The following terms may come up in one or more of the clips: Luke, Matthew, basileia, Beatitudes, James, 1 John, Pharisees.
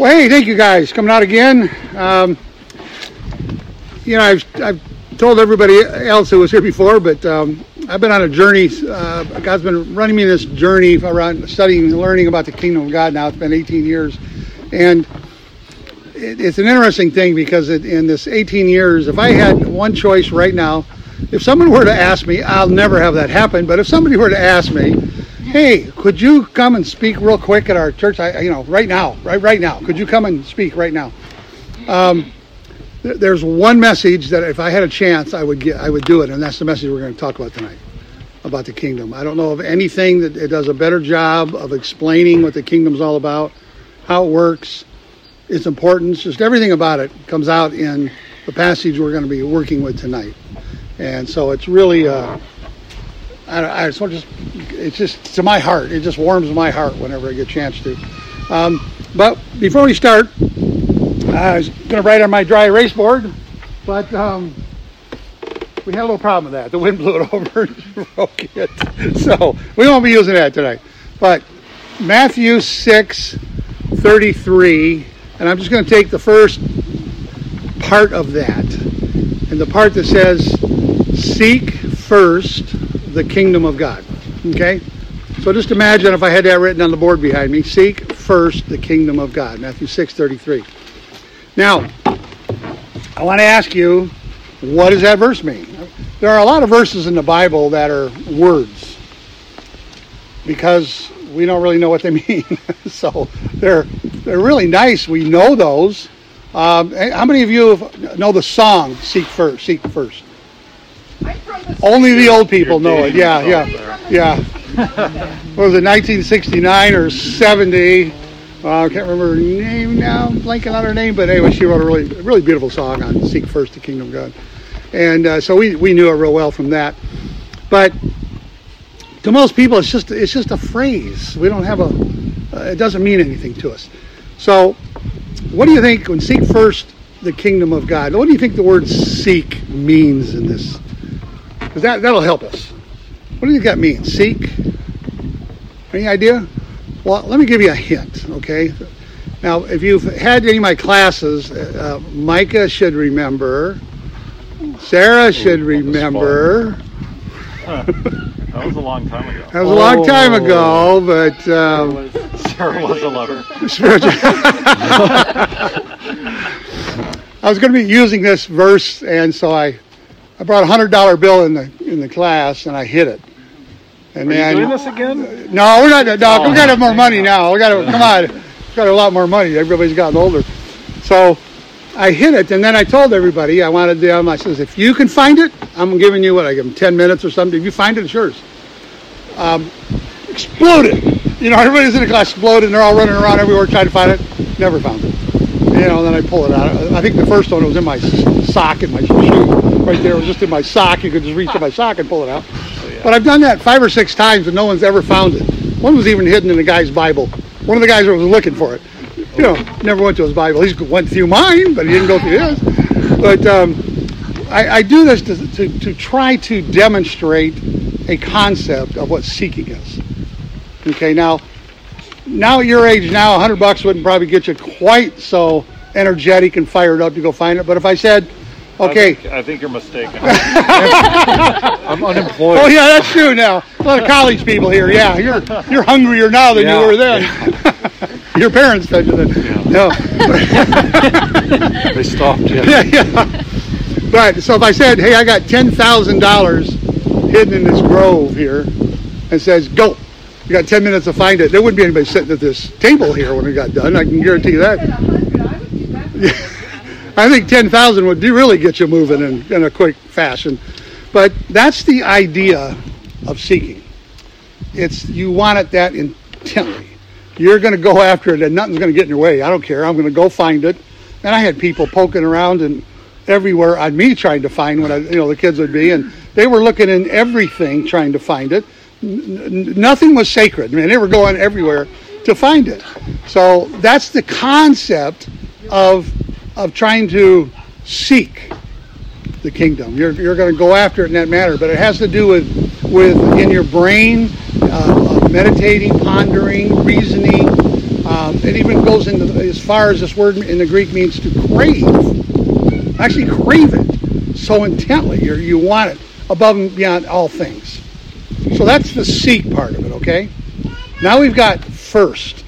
Well, hey, thank you guys. Coming out again. I've told everybody else who was here before, but I've been on a journey. God's been running me this journey around studying and learning about the kingdom of God now. It's been 18 years. And it's an interesting thing because in this 18 years, if I had one choice right now, if someone were to ask me, I'll never have that happen, but if somebody were to ask me, hey, could you come and speak real quick at our church? Right now. Could you come and speak right now? There's one message that if I had a chance, I would do it, and that's the message we're going to talk about tonight, about the kingdom. I don't know of anything that it does a better job of explaining what the kingdom's all about, how it works, its importance, just everything about it comes out in the passage we're going to be working with tonight. And so it's really, it's just to my heart. It just warms my heart whenever I get a chance to. But before we start, I was going to write on my dry erase board, but we had a little problem with that. The wind blew it over and broke it. So we won't be using that tonight. But Matthew 6:33, and I'm just going to take the first part of that, and the part that says, seek first the kingdom of God. Okay? So just imagine if I had that written on the board behind me. Seek first the kingdom of God. Matthew 6:33. Now, I want to ask you, what does that verse mean? There are a lot of verses in the Bible that are words, because we don't really know what they mean. So they're really nice. We know those. How many of you know the song, Seek First? Seek First. Only the old people know it. Yeah. What was it, 1969 or 70? I can't remember her name now. I'm blanking on her name, but anyway, she wrote a really beautiful song on Seek First the Kingdom of God. And so we knew it real well from that. But to most people, it's just a phrase. We don't have it doesn't mean anything to us. So what do you think when seek first the kingdom of God? What do you think the word seek means in this? Because that'll help us. What do you think that means? Seek? Any idea? Well, let me give you a hint, okay? Now, if you've had any of my classes, Micah should remember. Sarah should remember. That was a long time ago. That was a long time ago, but... Sarah was a lover. I was going to be using this verse, and so I brought a $100 bill in the class, and I hid it. And are then, you doing this again? No, we're not. No, we gotta have more money now. We got a lot more money. Everybody's gotten older. So I hid it, and then I told everybody I wanted them. I says, if you can find it, I'm giving you what I give them 10 minutes or something. If you find it, it's yours. Exploded. Everybody's in the class exploded, and they're all running around everywhere trying to find it. Never found it. Then I pull it out. I think the first one was in my sock, in my shoe. Right there, it was just in my sock. You could just reach in my sock and pull it out. But I've done that 5 or 6 times and no one's ever found it. One was even hidden in a guy's Bible. One of the guys that was looking for it, never went to his Bible. He went through mine, but he didn't go through his. But I do this to try to demonstrate a concept of what seeking is. Okay, now at your age now, $100 wouldn't probably get you quite so energetic and fired up to go find it. But if I said, okay. I think you're mistaken. I'm unemployed. Oh yeah, that's true now. A lot of college people here. Yeah, you're hungrier now than you were then. Yeah. Your parents fed you then. Yeah. No. They stopped you. Yeah. But so if I said, hey, I got $10,000 hidden in this grove here, and says, go. You got 10 minutes to find it. There wouldn't be anybody sitting at this table here when it got done. I can guarantee that. I think 10,000 would really get you moving in a quick fashion. But that's the idea of seeking. It's you want it that intently. You're going to go after it and nothing's going to get in your way. I don't care. I'm going to go find it. And I had people poking around and everywhere on me trying to find what the kids would be. And they were looking in everything trying to find it. Nothing was sacred. I mean, they were going everywhere to find it. So that's the concept of trying to seek the kingdom. You're going to go after it in that matter, but it has to do with in your brain, meditating, pondering, reasoning, It even goes into as far as this word in the Greek means to crave. Actually crave it so intently. You want it above and beyond all things. So that's the seek part of it, okay? Now we've got first.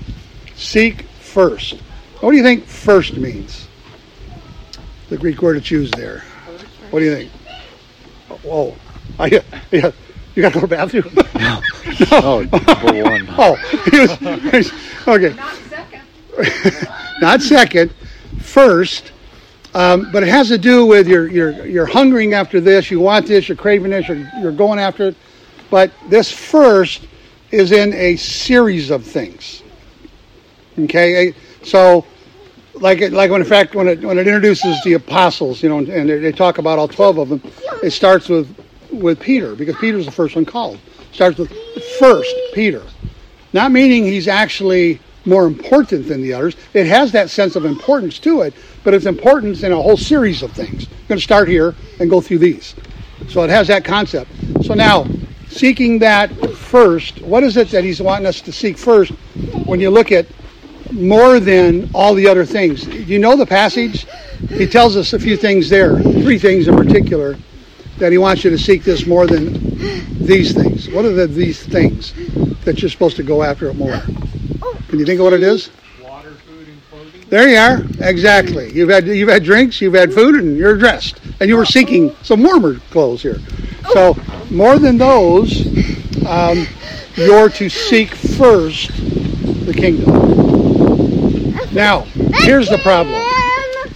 Seek first. What do you think first means? The Greek word it's used there. What do you think? Whoa. Yeah. You got to go to the bathroom? No. No. Number one. Oh. Okay. Not second. Not second. First. But it has to do with you're hungering after this. You want this. You're craving this. You're going after it. But this first is in a series of things. Okay? So, when it introduces the apostles, and they talk about all 12 of them, it starts with Peter, because Peter's the first one called. Starts with first Peter. Not meaning he's actually more important than the others. It has that sense of importance to it, but it's importance in a whole series of things. I'm going to start here and go through these. So it has that concept. So now, seeking that first, what is it that he's wanting us to seek first when you look at more than all the other things? You know the passage? He tells us a few things there, three things in particular, that he wants you to seek this more than these things. What are these things that you're supposed to go after it more? Can you think of what it is? Water, food, and clothing. There you are. Exactly. You've had drinks, you've had food, and you're dressed. And you were seeking some warmer clothes here. So more than those, you're to seek first the kingdom. Now, here's the problem. What's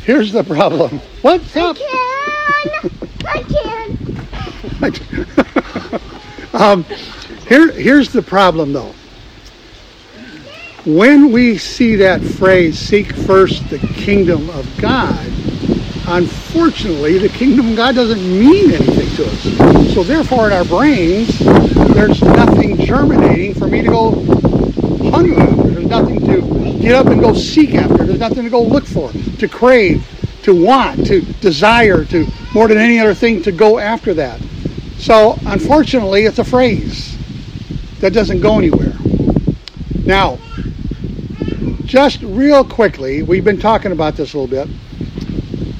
up? Here's the problem, though. When we see that phrase, seek first the kingdom of God, unfortunately, the kingdom of God doesn't mean anything to us. So therefore, in our brains, there's nothing germinating for me to go hunger after. There's nothing to get up and go seek after. There's nothing to go look for, to crave, to want, to desire, to more than any other thing, to go after that. So, unfortunately, it's a phrase that doesn't go anywhere. Now, just real quickly, we've been talking about this a little bit.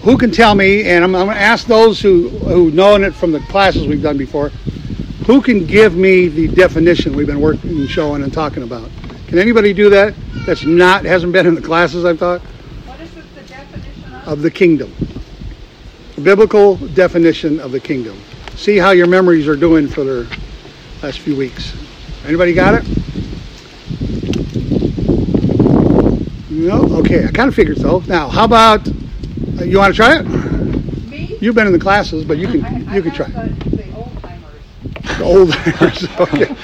Who can tell me, and I'm going to ask those who known it from the classes we've done before, who can give me the definition we've been working and showing and talking about? Can anybody do that that's not, hasn't been in the classes I've taught? What is the definition of the kingdom? The biblical definition of the kingdom. See how your memories are doing for the last few weeks. Anybody got it? No? Okay, I kind of figured so. Now, how about, you want to try it? Me? You've been in the classes, but you can try it. The old-timers. The old-timers, okay. The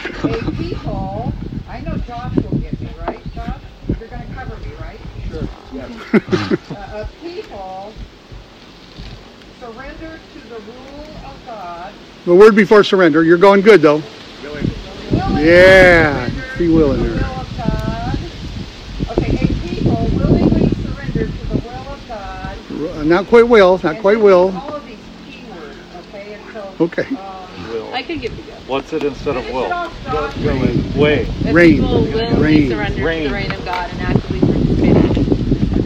people, I know Josh will get me, right? Josh, you're going to cover me, right? Sure. Yeah. People surrender to the rule of God. The word before surrender. You're going good, though. Willing. Yeah. Be willing. To the will of God. Okay, a people willingly surrender to the will of God. Not quite will. Not quite will. All of these keywords, okay? And so, okay. Will. I can give you that. What's it instead of will? Willing. Way. Reign. People willingly surrender to the reign of God and actively participate in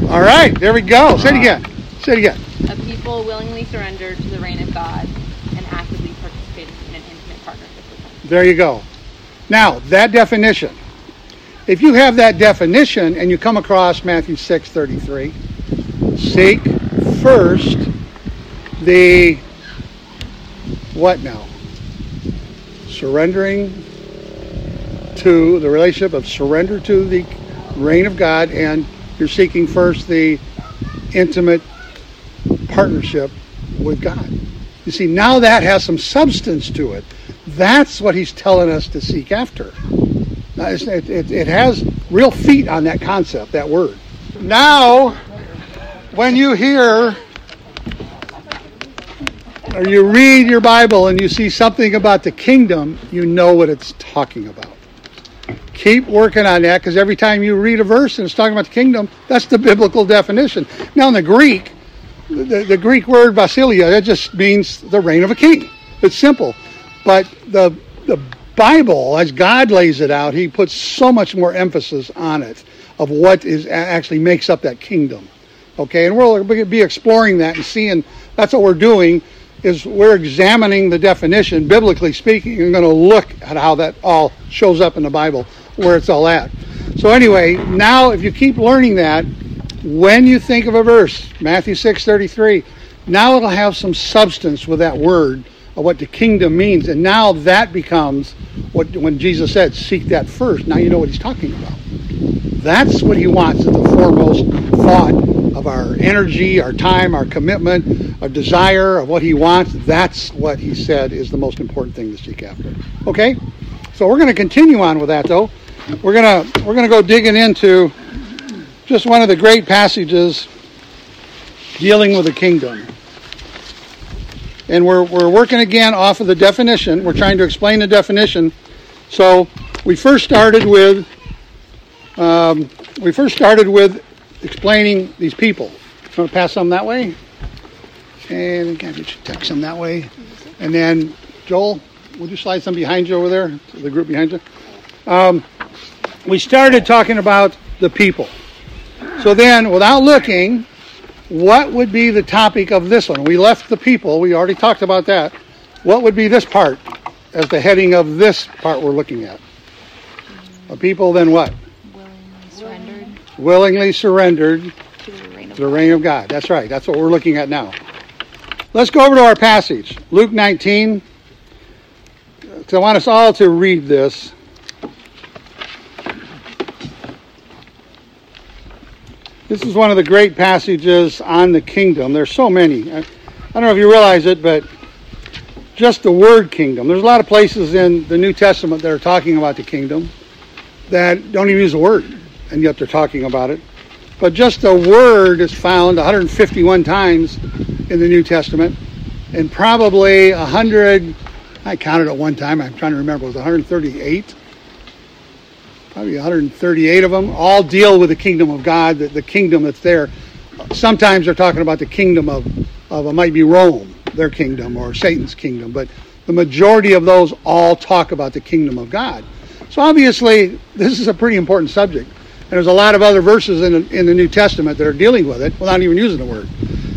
it. All right. There we go. Say it again. Say it again. People willingly surrender to the reign of God and actively participate in an intimate partnership with Him. There you go. Now, that definition. If you have that definition and you come across Matthew 6:33, seek first the what now? Surrendering to the relationship of surrender to the reign of God, and you're seeking first the intimate partnership with God. You see, now that has some substance to it. That's what he's telling us to seek after. It has real feet on that concept, that word. Now, when you hear or you read your Bible and you see something about the kingdom, you know what it's talking about. Keep working on that, because every time you read a verse and it's talking about the kingdom, that's the biblical definition. Now, in the Greek, the Greek word basileia, that just means the reign of a king. It's simple. But the Bible, as God lays it out, he puts so much more emphasis on it. of what is actually makes up that kingdom. Okay, and we'll be exploring that and seeing, that's what we're doing, is we're examining the definition, biblically speaking, and going to look at how that all shows up in the Bible, where it's all at. So anyway, now if you keep learning that, when you think of a verse, Matthew 6:33, now it'll have some substance with that word of what the kingdom means. And now that becomes what when Jesus said, seek that first. Now you know what he's talking about. That's what he wants as the foremost thought of our energy, our time, our commitment, our desire, of what he wants. That's what he said is the most important thing to seek after. Okay? So we're going to continue on with that, though. We're going to go digging into just one of the great passages dealing with the kingdom. And we're working again off of the definition. We're trying to explain the definition. So we first started with explaining these people. I'm going to pass some that way, and we got to tuck some that way. And then Joel, would you slide some behind you over there? The group behind you. We started talking about the people. So then, without looking, what would be the topic of this one? We left the people. We already talked about that. What would be this part as the heading of this part we're looking at? A people, then what? Willingly surrendered to the reign of God. That's right. That's what we're looking at now. Let's go over to our passage. Luke 19. So I want us all to read this. This is one of the great passages on the kingdom. There's so many. I don't know if you realize it, but just the word kingdom. There's a lot of places in the New Testament that are talking about the kingdom that don't even use the word, and yet they're talking about it. But just the word is found 151 times in the New Testament, and probably 100, I counted at one time, I'm trying to remember, it was 138. Probably 138 of them, all deal with the kingdom of God, the kingdom that's there. Sometimes they're talking about the kingdom of it might be Rome, their kingdom, or Satan's kingdom, but the majority of those all talk about the kingdom of God. So obviously, this is a pretty important subject, and there's a lot of other verses in the New Testament that are dealing with it without even using the word.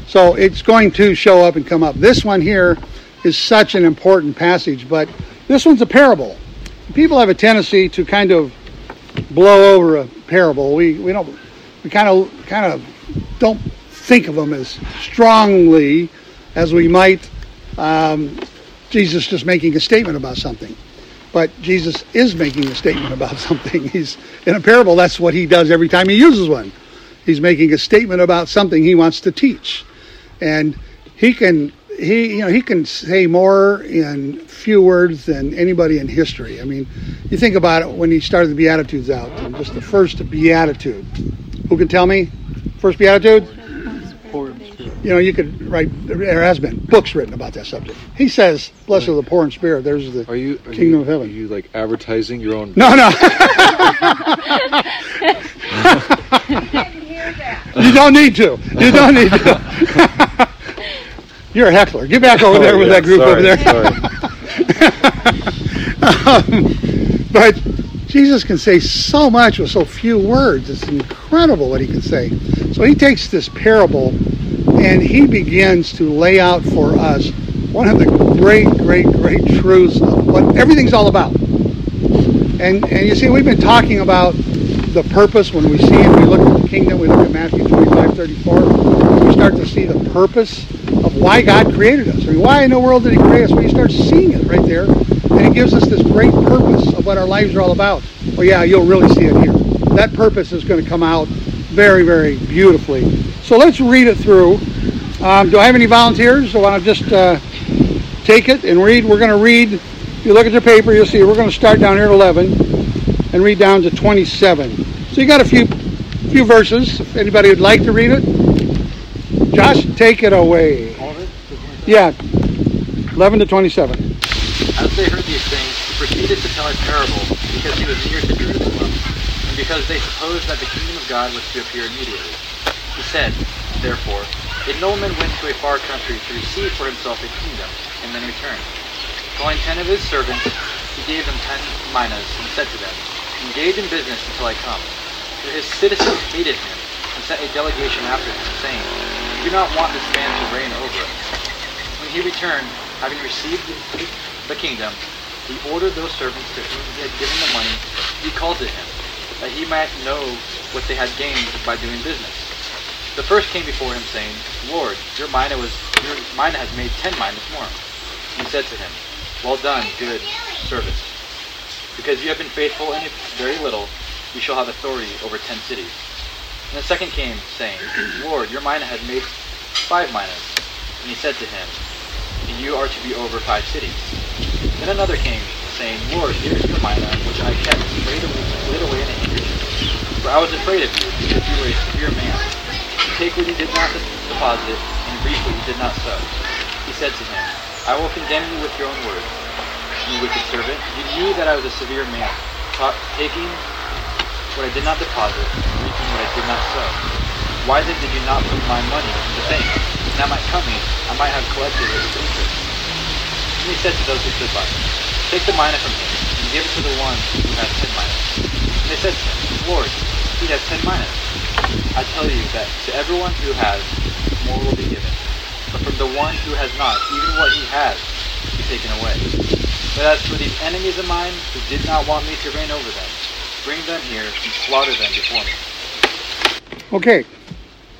So it's going to show up and come up. This one here is such an important passage, but this one's a parable. People have a tendency to kind of blow over a parable. We kind of don't think of them as strongly as we might. Jesus just making a statement about something, but Jesus is making a statement about something. He's in a parable. That's what he does every time he uses one. He's making a statement about something he wants to teach, and he can say more in few words than anybody in history. I mean, you think about it when he started the Beatitudes out, and just the first Beatitude. Who can tell me? First Beatitude? Poor in spirit. You know, you could write, there has been books written about that subject. He says, blessed are the poor in spirit. There's the kingdom of heaven. Are you like advertising your own? No. You don't need to. You're a heckler. Get back over there with that group over there. But Jesus can say so much with so few words. It's incredible what he can say. So he takes this parable and he begins to lay out for us one of the great truths of what everything's all about. And you see, we've been talking about the purpose when we see it. We look at the kingdom, we look at Matthew 25:34. We start to see the purpose of why God created us. I mean, why in the world did he create us? Well, you start seeing it right there, and it gives us this great purpose of what our lives are all about. Well, yeah, you'll really see it here. That purpose is going to come out very, very beautifully. So let's read it through. Do I have any volunteers? I want to just take it and read. We're going to read, if you look at your paper, you'll see we're going to start down here at 11 and read down to 27. So you got a few verses, if anybody would like to read it. Josh, take it away. Yeah, 11 to 27. As they heard these things, he proceeded to tell a parable, because he was near to Jerusalem, and because they supposed that the kingdom of God was to appear immediately. He said, therefore, a nobleman went to a far country to receive for himself a kingdom, and then returned. Calling 10 of his servants, he gave them 10 minas, and said to them, engage in business until I come. For his citizens hated him and sent a delegation after him, saying, "We do not want this man to reign over us." When he returned, having received the kingdom, he ordered those servants to whom he had given the money, he called to him, that he might know what they had gained by doing business. The first came before him, saying, "Lord, your mina has made 10 minas more." And he said to him, "Well done, good servant. Because you have been faithful in very little, you shall have authority over 10 cities. And the second came, saying, "Lord, your mina has made 5 minas. And he said to him, "You are to be over 5 cities. Then another came, saying, "Lord, here is your mina, which I kept laid away in a handkerchief. For I was afraid of you, because you were a severe man. You take what you did not deposit, and reap what you did not sow." He said to him, "I will condemn you with your own word. You wicked servant, you knew that I was a severe man, taking what I did not deposit, and reaping what I did not sow. Why then did you not put my money in the bank? And at my coming, I might have collected it with interest." And he said to those who stood by, "Take the mina from him, and give it to the one who has 10 minas. And they said to him, "Lord, he has 10 minas. I tell you that to everyone who has, more will be given. But from the one who has not, even what he has will be taken away. But as for these enemies of mine who did not want me to reign over them, bring them here and slaughter them before me." Okay,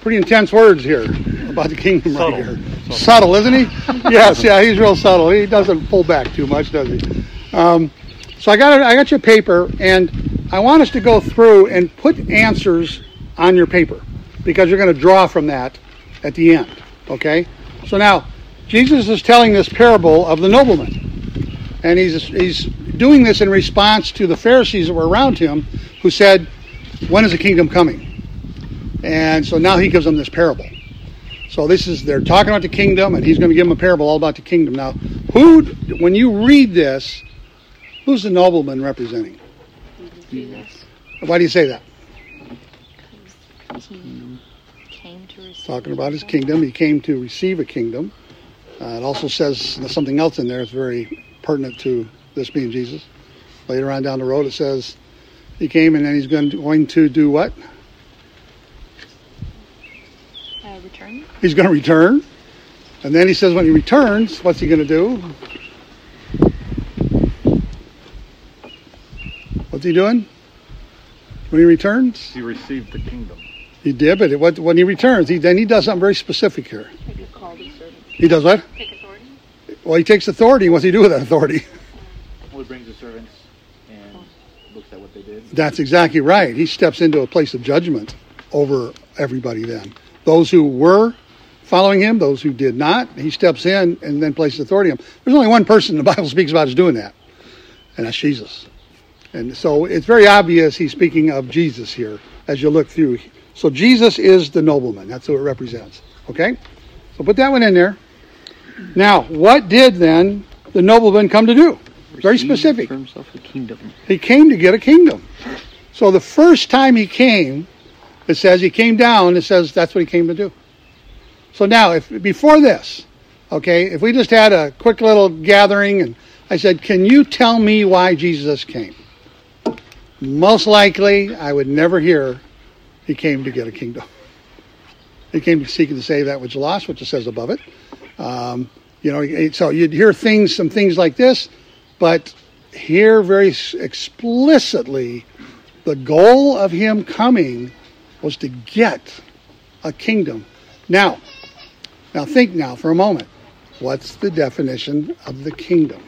pretty intense words here about the kingdom. Subtle. Right here. Subtle, isn't he? Yes, yeah, he's real subtle. He doesn't pull back too much, does he? So I got your paper, and I want us to go through and put answers on your paper, because you're going to draw from that at the end, okay? So now, Jesus is telling this parable of the nobleman, and he's doing this in response to the Pharisees that were around him, who said, "When is the kingdom coming?" And so now he gives them this parable. So they're talking about the kingdom, and he's going to give them a parable all about the kingdom. Now, when you read this, who's the nobleman representing? Jesus. Why do you say that? Because he came to receive. Talking about his kingdom, he came to receive a kingdom. It also says something else in there that's very pertinent to this being Jesus. Later on down the road, it says he came, and then he's going to do what? Return. He's going to return. And then he says when he returns, what's he going to do? What's he doing when he returns? He received the kingdom. He did, but when he returns, he does something very specific here. He does what? Take authority. Well, he takes authority. What's he do with that authority? Well, he brings the servants and looks at what they did. That's exactly right. He steps into a place of judgment over everybody then. Those who were following him, those who did not, he steps in and then places authority on him. There's only one person the Bible speaks about is doing that, and that's Jesus. And so it's very obvious he's speaking of Jesus here as you look through. So Jesus is the nobleman. That's who it represents. Okay? So put that one in there. Now, what did then the nobleman come to do? Very specific. For himself a kingdom. He came to get a kingdom. So the first time he came, it says he came down, it says that's what he came to do. So now, before this, okay, if we just had a quick little gathering and I said, "Can you tell me why Jesus came?" Most likely, I would never hear he came to get a kingdom. He came to seek and to save that which is lost, which it says above it. So you'd hear some things like this, but here very explicitly, the goal of him coming was to get a kingdom. Now think now for a moment. What's the definition of the kingdom?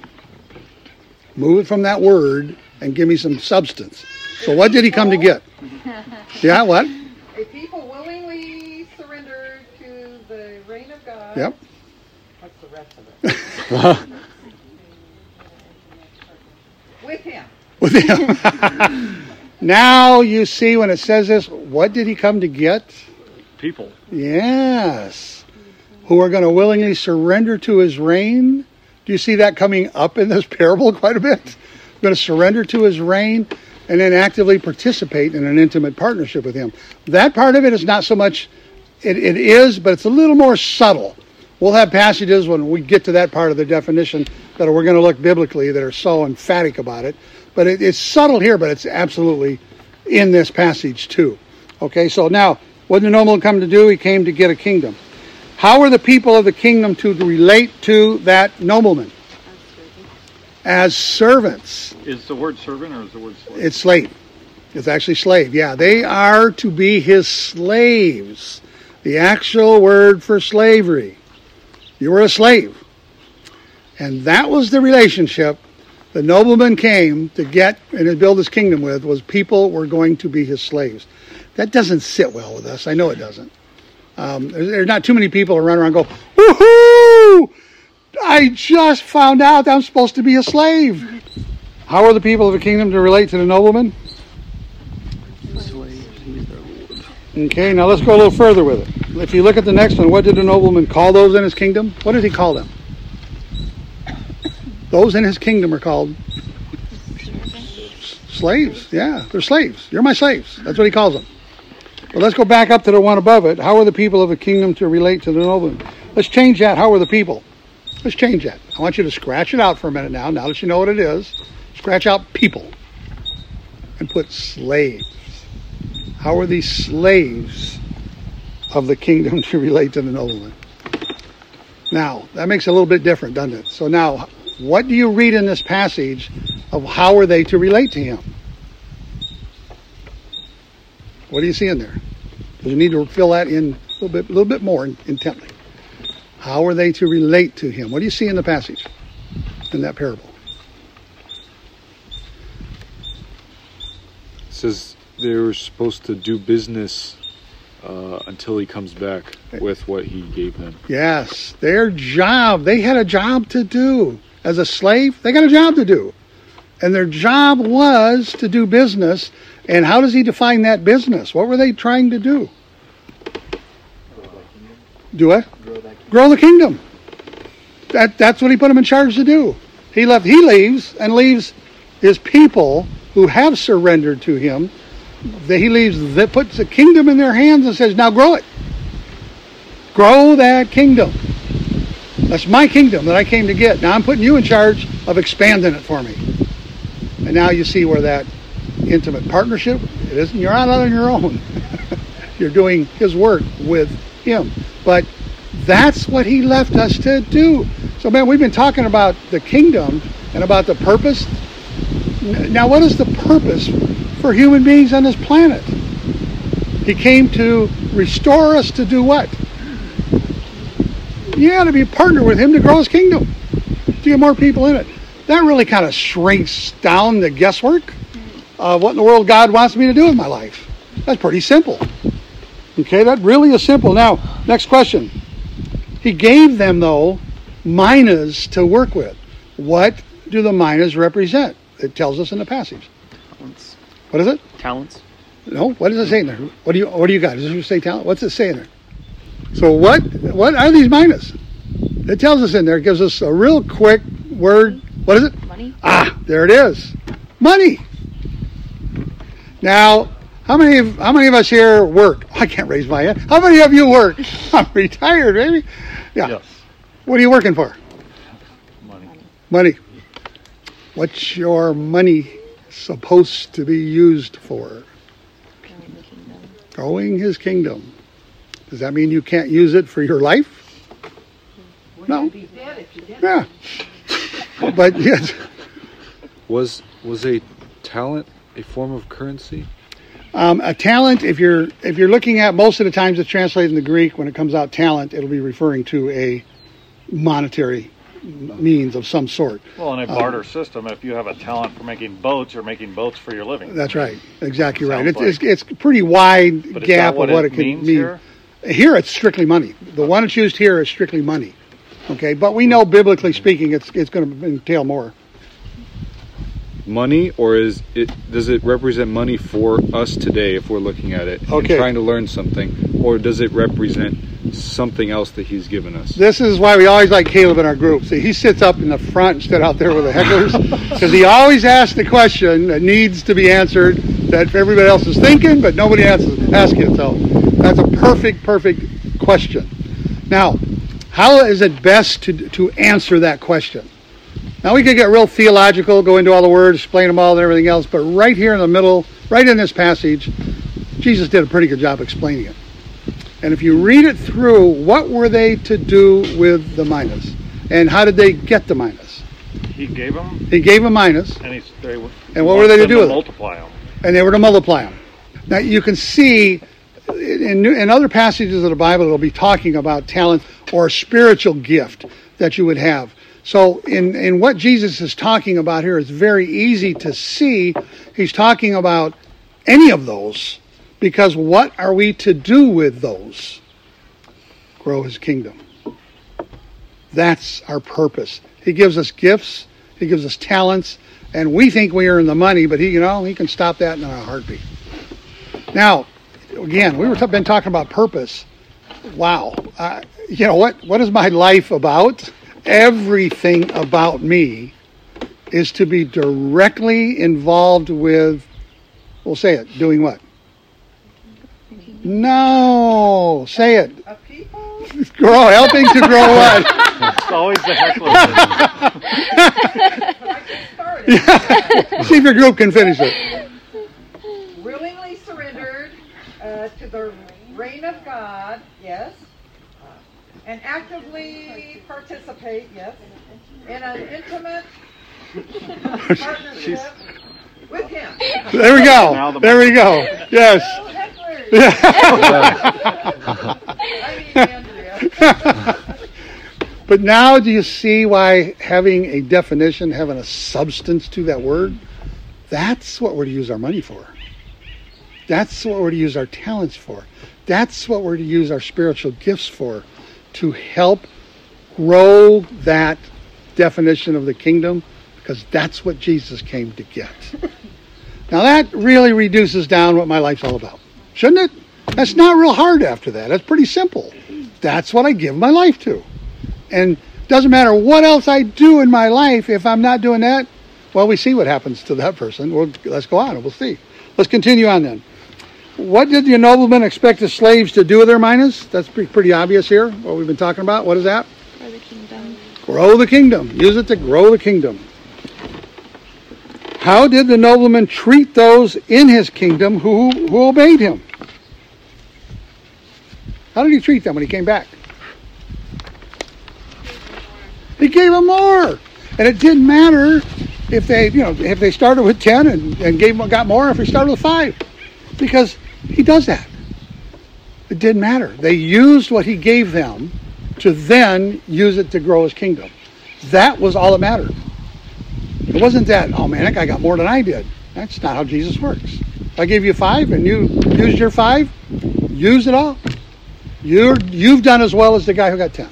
Move it from that word and give me some substance. So what did he come to get? Yeah, what? A people willingly surrender to the reign of God. Yep. What's the rest of it? With him. Now you see when it says this, what did he come to get? People. Yes. Who are going to willingly surrender to his reign. Do you see that coming up in this parable quite a bit? Going to surrender to his reign and then actively participate in an intimate partnership with him. That part of it is not so much, it is, but it's a little more subtle. We'll have passages when we get to that part of the definition that we're going to look biblically that are so emphatic about it. But it's subtle here, but it's absolutely in this passage too. Okay, so now, what did the nobleman come to do? He came to get a kingdom. How are the people of the kingdom to relate to that nobleman? As servants. Is the word servant or is the word slave? It's slave. It's actually slave, yeah. They are to be his slaves. The actual word for slavery. You were a slave. And that was the relationship the nobleman came to get and to build his kingdom with, was people were going to be his slaves. That doesn't sit well with us. I know it doesn't. There's not too many people who run around and go, woohoo! I just found out I'm supposed to be a slave. How are the people of the kingdom to relate to the nobleman? Okay, now let's go a little further with it. If you look at the next one, what did the nobleman call those in his kingdom? What did he call them? Those in his kingdom are called slaves. Yeah, they're slaves. You're my slaves. That's what he calls them. But let's go back up to the one above it. How are the people of the kingdom to relate to the nobleman? Let's change that. How are the people? Let's change that. I want you to scratch it out for a minute now. Now that you know what it is, scratch out people and put slaves. How are these slaves of the kingdom to relate to the nobleman? Now, that makes it a little bit different, doesn't it? So now, what do you read in this passage of how are they to relate to him? What do you see in there? You need to fill that in a little bit more intently. How are they to relate to him? What do you see in the passage, in that parable? It says they were supposed to do business until he comes back with what he gave them. Yes, their job. They had a job to do. As a slave, they got a job to do. And their job was to do business. And how does he define that business? What were they trying to do? Do what? Grow the kingdom. That's what he put them in charge to do. He leaves his people who have surrendered to him. He puts the kingdom in their hands and says, now grow it. Grow that kingdom. That's my kingdom that I came to get. Now I'm putting you in charge of expanding it for me. And now you see where that intimate partnership, it isn't, you're not on your own. You're doing his work with him. But that's what he left us to do. So man, we've been talking about the kingdom and about the purpose. Now what is the purpose for human beings on this planet? He came to restore us to do what? Yeah, to be a partner with him to grow his kingdom. To get more people in it. That really kind of shrinks down the guesswork of what in the world God wants me to do with my life. That's pretty simple. Okay, that really is simple. Now, next question. He gave them, though, minas to work with. What do the minas represent? It tells us in the passage. Talents. What is it? Talents. No, what does it say in there? What do you got? Does it say talent? What's it say in there? So what are these minas? It tells us in there. It gives us a real quick word. What is it? Money. Ah, there it is. Money. Now, how many of us here work? I can't raise my hand. How many of you work? I'm retired, baby. Yeah. Yes. What are you working for? Money. What's your money supposed to be used for? Growing the kingdom. Growing his kingdom. Does that mean you can't use it for your life? No. Yeah. But yes. Was a talent a form of currency? A talent, if you're looking at, most of the times it's translated in the Greek, when it comes out talent, it'll be referring to a monetary means of some sort. Well, in a barter system, if you have a talent for making boats, you're making boats for your living. That's right. Exactly right. It's pretty wide but gap of what it can mean. Here it's strictly money. The one that's used here is strictly money. Okay, but we know biblically speaking it's going to entail more. Money, or is it? Does it represent money for us today if we're looking at it and trying to learn something, or does it represent something else that he's given us? This is why we always like Caleb in our group. See, he sits up in the front instead out there with the hecklers because he always asks the question that needs to be answered that everybody else is thinking, but nobody asking it. So that's a perfect question. Now, how is it best to answer that question? Now, we could get real theological, go into all the words, explain them all and everything else, but right here in the middle right in this passage, Jesus did a pretty good job explaining it. And if you read it through, what were they to do with the minas? And how did they get the minas? He gave them minas. And what were they to do with them? Multiply them. And they were to multiply them. Now you can see in other passages of the Bible, it'll be talking about talent or spiritual gift that you would have. So in what Jesus is talking about here, it's very easy to see he's talking about any of those, because what are we to do with those? Grow his kingdom. That's our purpose. He gives us gifts, he gives us talents, and we think we earn the money, but he can stop that in a heartbeat. Now, again, we were been talking about purpose. Wow, what is my life about? Everything about me is to be directly involved with, we'll say it, doing what? No, say it. A people? Grow, helping to grow what? It's always the heckler. Yeah. See if your group can finish it. Willingly surrendered to the reign of God, yes. And actively participate, yes, in an intimate partnership with him. There we go. There we go. Yes. But now do you see why having a definition, having a substance to that word, that's what we're to use our money for. That's what we're to use our talents for. That's what we're to use our spiritual gifts for, to help grow that definition of the kingdom, because that's what Jesus came to get. Now that really reduces down what my life's all about, shouldn't it? That's not real hard after that. That's pretty simple. That's what I give my life to. And it doesn't matter what else I do in my life if I'm not doing that. Well, we see what happens to that person. Well, let's go on and we'll see. Let's continue on then. What did the noblemen expect the slaves to do with their minas? That's pretty obvious here, what we've been talking about. What is that? Grow the kingdom. Grow the kingdom. Use it to grow the kingdom. How did the nobleman treat those in his kingdom who obeyed him? How did he treat them when he came back? He gave them more. And it didn't matter if they, if they started with 10 and got more, if they started with 5. Because he does that. It didn't matter. They used what he gave them to then use it to grow his kingdom. That was all that mattered. It wasn't that, oh man, that guy got more than I did. That's not how Jesus works. If I gave you 5 and you used your 5, use it all. You've done as well as the guy who got 10.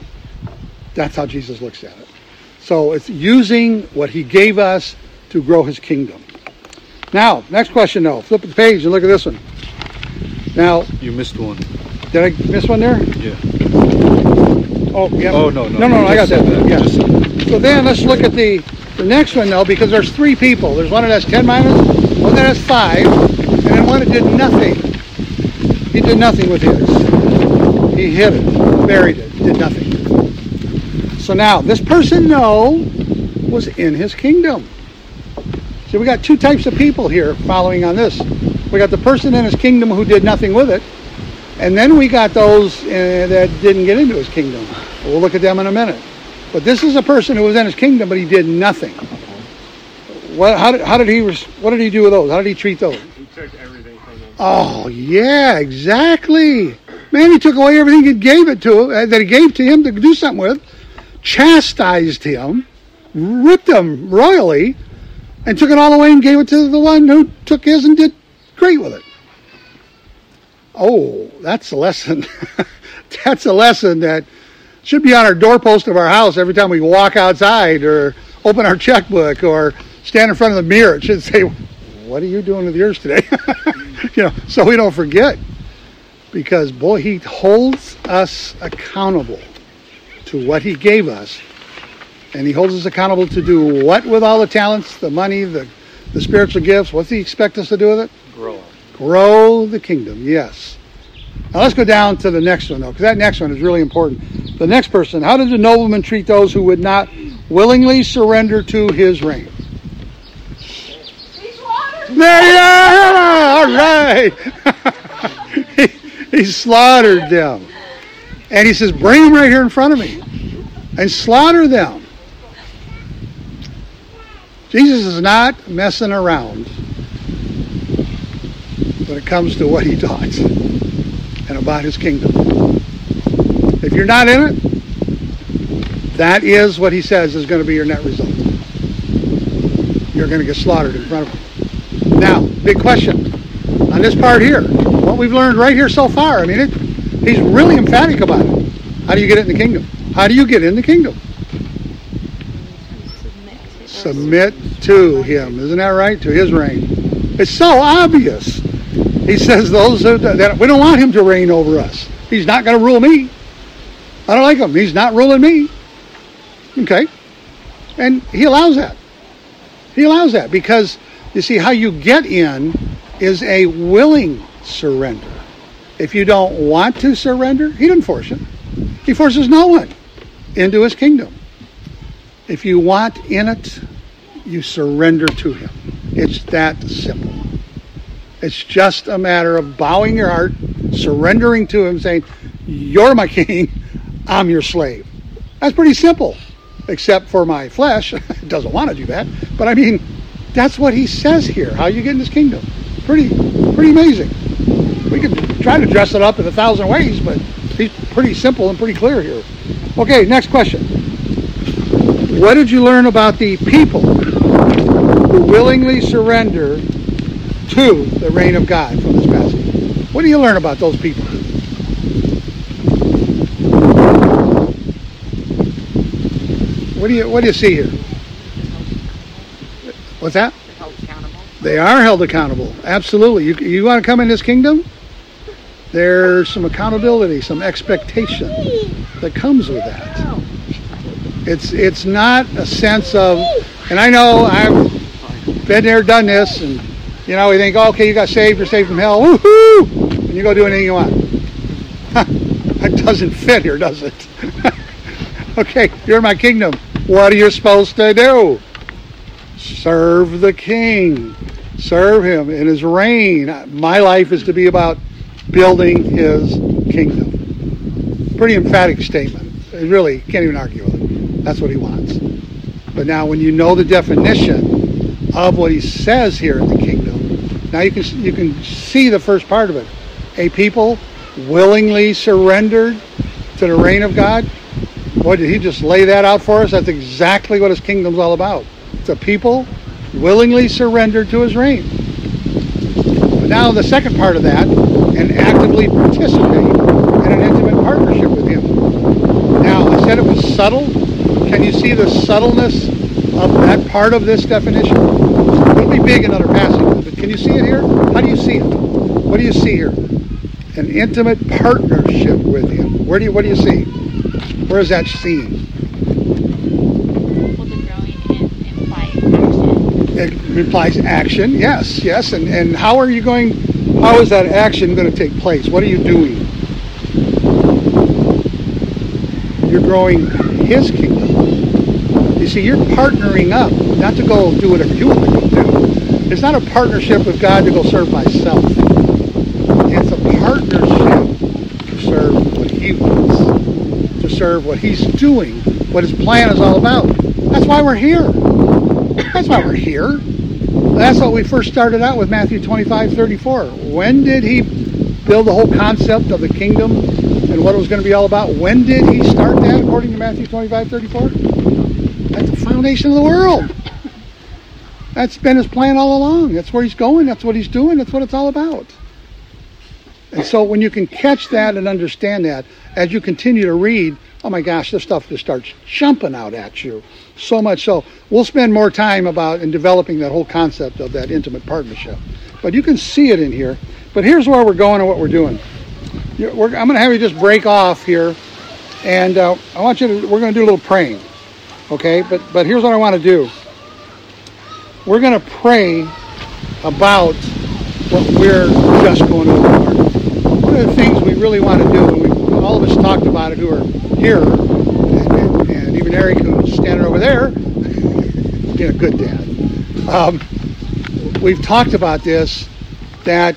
That's how Jesus looks at it. So it's using what he gave us to grow his kingdom. Now, next question though. Flip the page and look at this one. Now, you missed one. Did I miss one there? Yeah. Oh, yeah. Oh, no, no. No, I got that. Yeah. So then let's look at the next one though, because there's 3 people. There's one that has 10 minas, one that has 5, and then one that did nothing. He did nothing with his. He hid it, buried it, did nothing. So now, this person though was in his kingdom. So we got 2 types of people here following on this. We got the person in his kingdom who did nothing with it, and then we got those that didn't get into his kingdom. We'll look at them in a minute. But this is a person who was in his kingdom, but he did nothing. What did he do with those? How did he treat those? He took everything from them. Oh yeah, exactly. Man, he took away everything that he gave to him to do something with, chastised him, ripped him royally, and took it all away and gave it to the one who took his and did great with it. Oh, that's a lesson. That's a lesson that should be on our doorpost of our house every time we walk outside or open our checkbook or stand in front of the mirror. It should say, what are you doing with yours today? So we don't forget. Because, boy, he holds us accountable to what he gave us. And he holds us accountable to do what with all the talents, the money, the spiritual gifts? What does he expect us to do with it? Grow the kingdom, yes. Now let's go down to the next one, though, because that next one is really important. The next person, how did the nobleman treat those who would not willingly surrender to his reign? He's water All right. He slaughtered them. And he says, bring them right here in front of me and slaughter them. Jesus is not messing around when it comes to what he taught and about his kingdom. If you're not in it, that is what he says is going to be your net result. You're going to get slaughtered in front of him. Now, big question on this part here. What we've learned right here so far, I mean, he's really emphatic about it. How do you get it in the kingdom? How do you get in the kingdom? Submit to him. Isn't that right? To his reign. It's so obvious. He says those that we don't want him to reign over us. He's not going to rule me. I don't like him. He's not ruling me. Okay. And he allows that. He allows that because, you see, how you get in is a willing surrender. If you don't want to surrender, he didn't force you. He forces no one into his kingdom. If you want in it, you surrender to him. It's that simple. It's just a matter of bowing your heart, surrendering to him, saying, you're my king, I'm your slave. That's pretty simple, except for my flesh. It doesn't want to do that. But I mean, that's what he says here, how you get in his kingdom. Pretty amazing. We could try to dress it up in 1,000 ways, but he's pretty simple and pretty clear here. Okay, next question. What did you learn about the people who willingly surrender to the reign of God from this passage? What do you learn about those people? What do you see here? What's that? They're held accountable. They are held accountable. Absolutely. You want to come in this kingdom? There's some accountability, some expectation that comes with that. It's not a sense of, and I know I've been there, done this, and you know, we think, oh, okay, you got saved, you're saved from hell, woohoo, and you go do anything you want. That doesn't fit here, does it? Okay, you're in my kingdom. What are you supposed to do? Serve the king. Serve him in his reign. My life is to be about building his kingdom. Pretty emphatic statement. I really can't even argue with it. That's what he wants. But now when you know the definition of what he says here in the kingdom, now you can see the first part of it. A people willingly surrendered to the reign of God. Boy, did he just lay that out for us? That's exactly what his kingdom's all about. It's a people willingly surrendered to his reign. But now the second part of that, and actively participate in an intimate partnership with him. Now, I said it was subtle. Can you see the subtleness of that part of this definition? It'll be big in other passages, but can you see it here? How do you see it? What do you see here? An intimate partnership with him. What do you see? Where is that seen? Well, the growing in implies action. It implies action, yes. And how is that action going to take place? What are you doing? You're growing his kingdom. You see, you're partnering up, not to go do whatever you want to do. It's not a partnership with God to go serve myself. It's a partnership to serve what he wants, to serve what he's doing, what his plan is all about. That's why we're here. That's why we're here. That's what we first started out with Matthew 25:34. When did he build the whole concept of the kingdom and what it was going to be all about? When did he start that according to Matthew 25:34? That's the foundation of the world. That's been his plan all along. That's where he's going. That's what he's doing. That's what it's all about. And so when you can catch that and understand that, as you continue to read, oh my gosh, this stuff just starts jumping out at you. So much so. We'll spend more time about in developing that whole concept of that intimate partnership. But you can see it in here. But here's where we're going and what we're doing. I'm going to have you just break off here. And we're going to do a little praying. Okay, but here's what I want to do. We're going to pray about what we're just going over. One of the things we really want to do, and all of us talked about it who are here, and even Eric who's standing over there, being a good dad. we've talked about this, that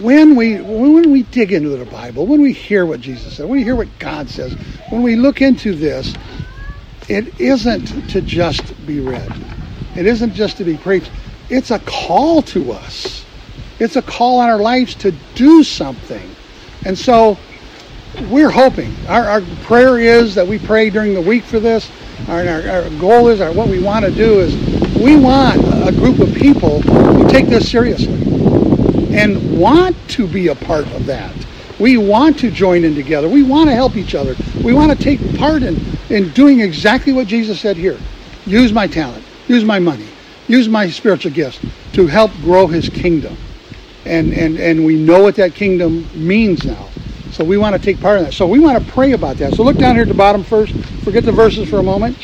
when we dig into the Bible, when we hear what Jesus said, when we hear what God says, when we look into this, it isn't to just be read. It isn't just to be preached. It's a call to us. It's a call on our lives to do something. And so we're hoping. Our prayer is that we pray during the week for this. Our goal is, what we want to do is, we want a group of people who take this seriously and want to be a part of that. We want to join in together. We want to help each other. We want to take part in doing exactly what Jesus said here. Use my talent. Use my money. Use my spiritual gifts to help grow his kingdom. And we know what that kingdom means now. So we want to take part in that. So we want to pray about that. So look down here at the bottom first. Forget the verses for a moment.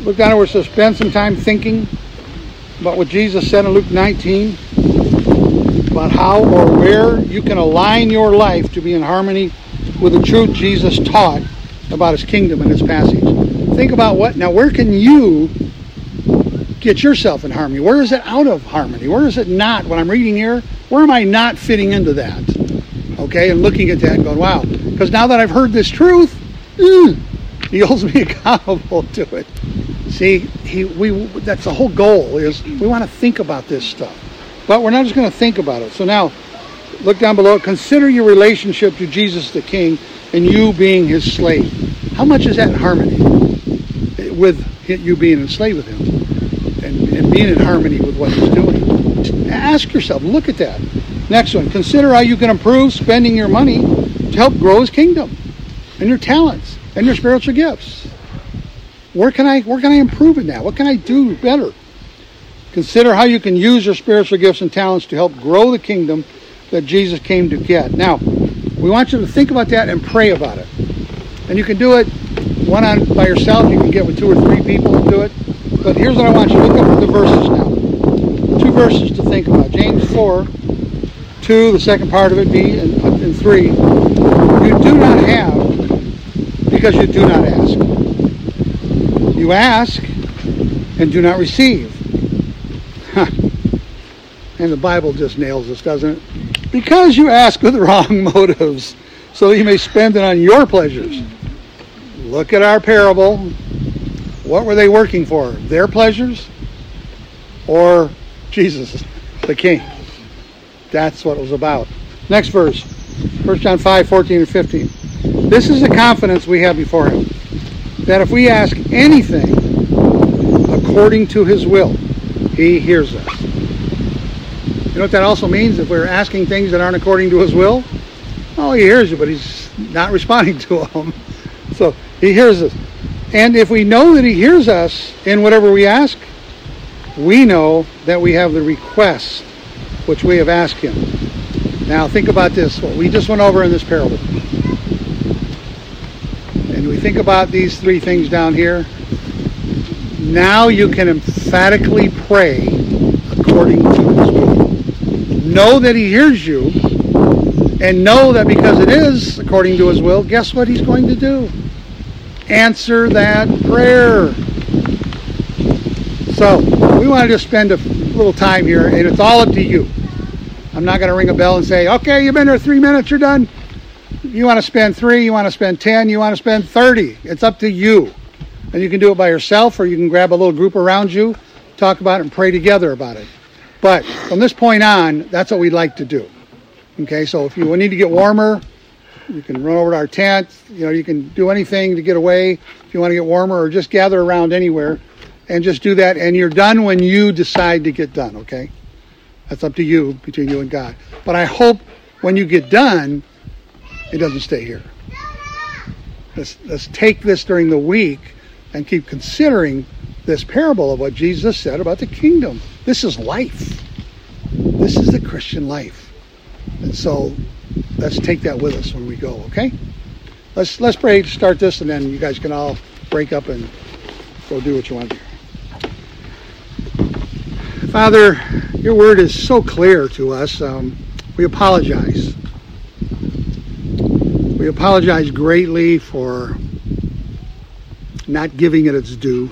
Look down here where it says, spend some time thinking about what Jesus said in Luke 19, about how or where you can align your life to be in harmony with the truth Jesus taught about his kingdom in this passage. Think about where can you get yourself in harmony? Where is it out of harmony? Where is it not? When I'm reading here, where am I not fitting into that? Okay, and looking at that and going, wow. Because now that I've heard this truth, he holds me accountable to it. See, that's the whole goal, is we want to think about this stuff. But we're not just going to think about it. So now, look down below. Consider your relationship to Jesus the King and you being his slave. How much is that in harmony with you being enslaved with him and being in harmony with what he's doing? Ask yourself. Look at that. Next one. Consider how you can improve spending your money to help grow his kingdom and your talents and your spiritual gifts. Where can I improve in that? What can I do better? Consider how you can use your spiritual gifts and talents to help grow the kingdom that Jesus came to get. Now, we want you to think about that and pray about it. And you can do it one by yourself. You can get with 2 or 3 people and do it. But here's what I want you to look up at the verses now. 2 verses to think about. James 4, 2, the second part of it, B, and 3. You do not have because you do not ask. You ask and do not receive. And the Bible just nails this, doesn't it? Because you ask with wrong motives, so you may spend it on your pleasures. Look at our parable. What were they working for? Their pleasures or Jesus, the King? That's what it was about. Next verse, 1 John 5, 14 and 15. This is the confidence we have before him, that if we ask anything according to his will, he hears us. You know what that also means? If we're asking things that aren't according to his will, oh, he hears you, but he's not responding to them. So he hears us. And if we know that he hears us in whatever we ask, we know that we have the request which we have asked him. Now think about this, what we just went over in this parable. And we think about these 3 things down here. Now you can emphatically pray according to his will. Know that he hears you, and know that because it is according to his will, guess what he's going to do? Answer that prayer. So, we want to just spend a little time here, and it's all up to you. I'm not going to ring a bell and say, okay, you've been there 3 minutes, you're done. You want to spend 3, you want to spend 10, you want to spend 30. It's up to you. And you can do it by yourself, or you can grab a little group around you, talk about it, and pray together about it. But from this point on, that's what we'd like to do. Okay, so if you need to get warmer, you can run over to our tent. You know, you can do anything to get away if you want to get warmer, or just gather around anywhere and just do that. And you're done when you decide to get done, okay? That's up to you, between you and God. But I hope when you get done, it doesn't stay here. Let's take this during the week and keep considering this parable of what Jesus said about the kingdom. This is life. This is the Christian life. And so let's take that with us when we go, okay? Let's pray to start this, and then you guys can all break up and go do what you want to do. Father, your word is so clear to us. We apologize. We apologize greatly for not giving it its due,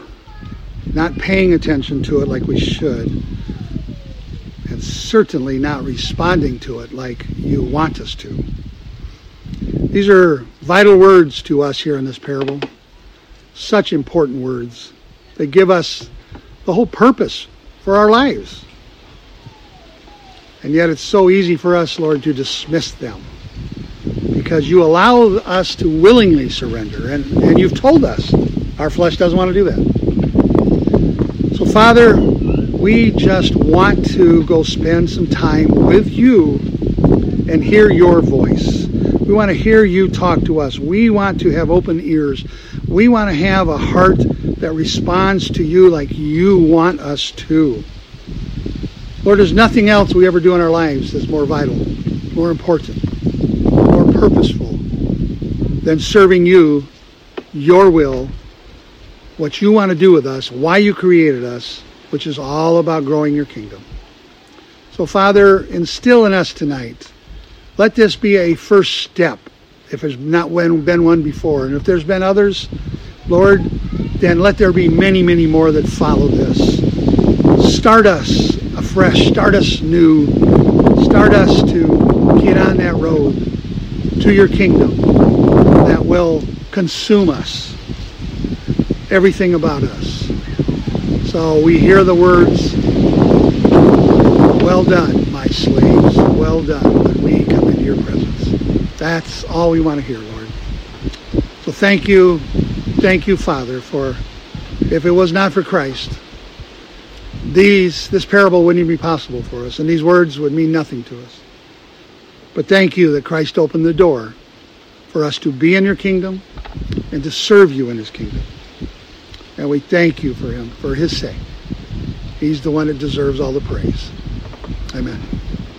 not paying attention to it like we should, and certainly not responding to it like you want us to. These are vital words to us here in this parable. Such important words. They give us the whole purpose for our lives. And yet it's so easy for us, Lord, to dismiss them, because you allow us to willingly surrender. And you've told us our flesh doesn't want to do that. So, Father, we just want to go spend some time with you and hear your voice. We want to hear you talk to us. We want to have open ears. We want to have a heart that responds to you like you want us to. Lord, there's nothing else we ever do in our lives that's more vital, more important, more purposeful than serving you, your will, what you want to do with us, why you created us, which is all about growing your kingdom. So, Father, instill in us tonight. Let this be a first step, if there's not been one before. And if there's been others, Lord, then let there be many, many more that follow this. Start us afresh. Start us new. Start us to get on that road to your kingdom that will consume us, everything about us. So we hear the words, "Well done, my slaves. Well done," when we come into your presence. That's all we want to hear, Lord. So thank you. Thank you, Father, for if it was not for Christ, this parable wouldn't even be possible for us, and these words would mean nothing to us. But thank you that Christ opened the door for us to be in your kingdom and to serve you in his kingdom. And we thank you for him, for his sake. He's the one that deserves all the praise. Amen.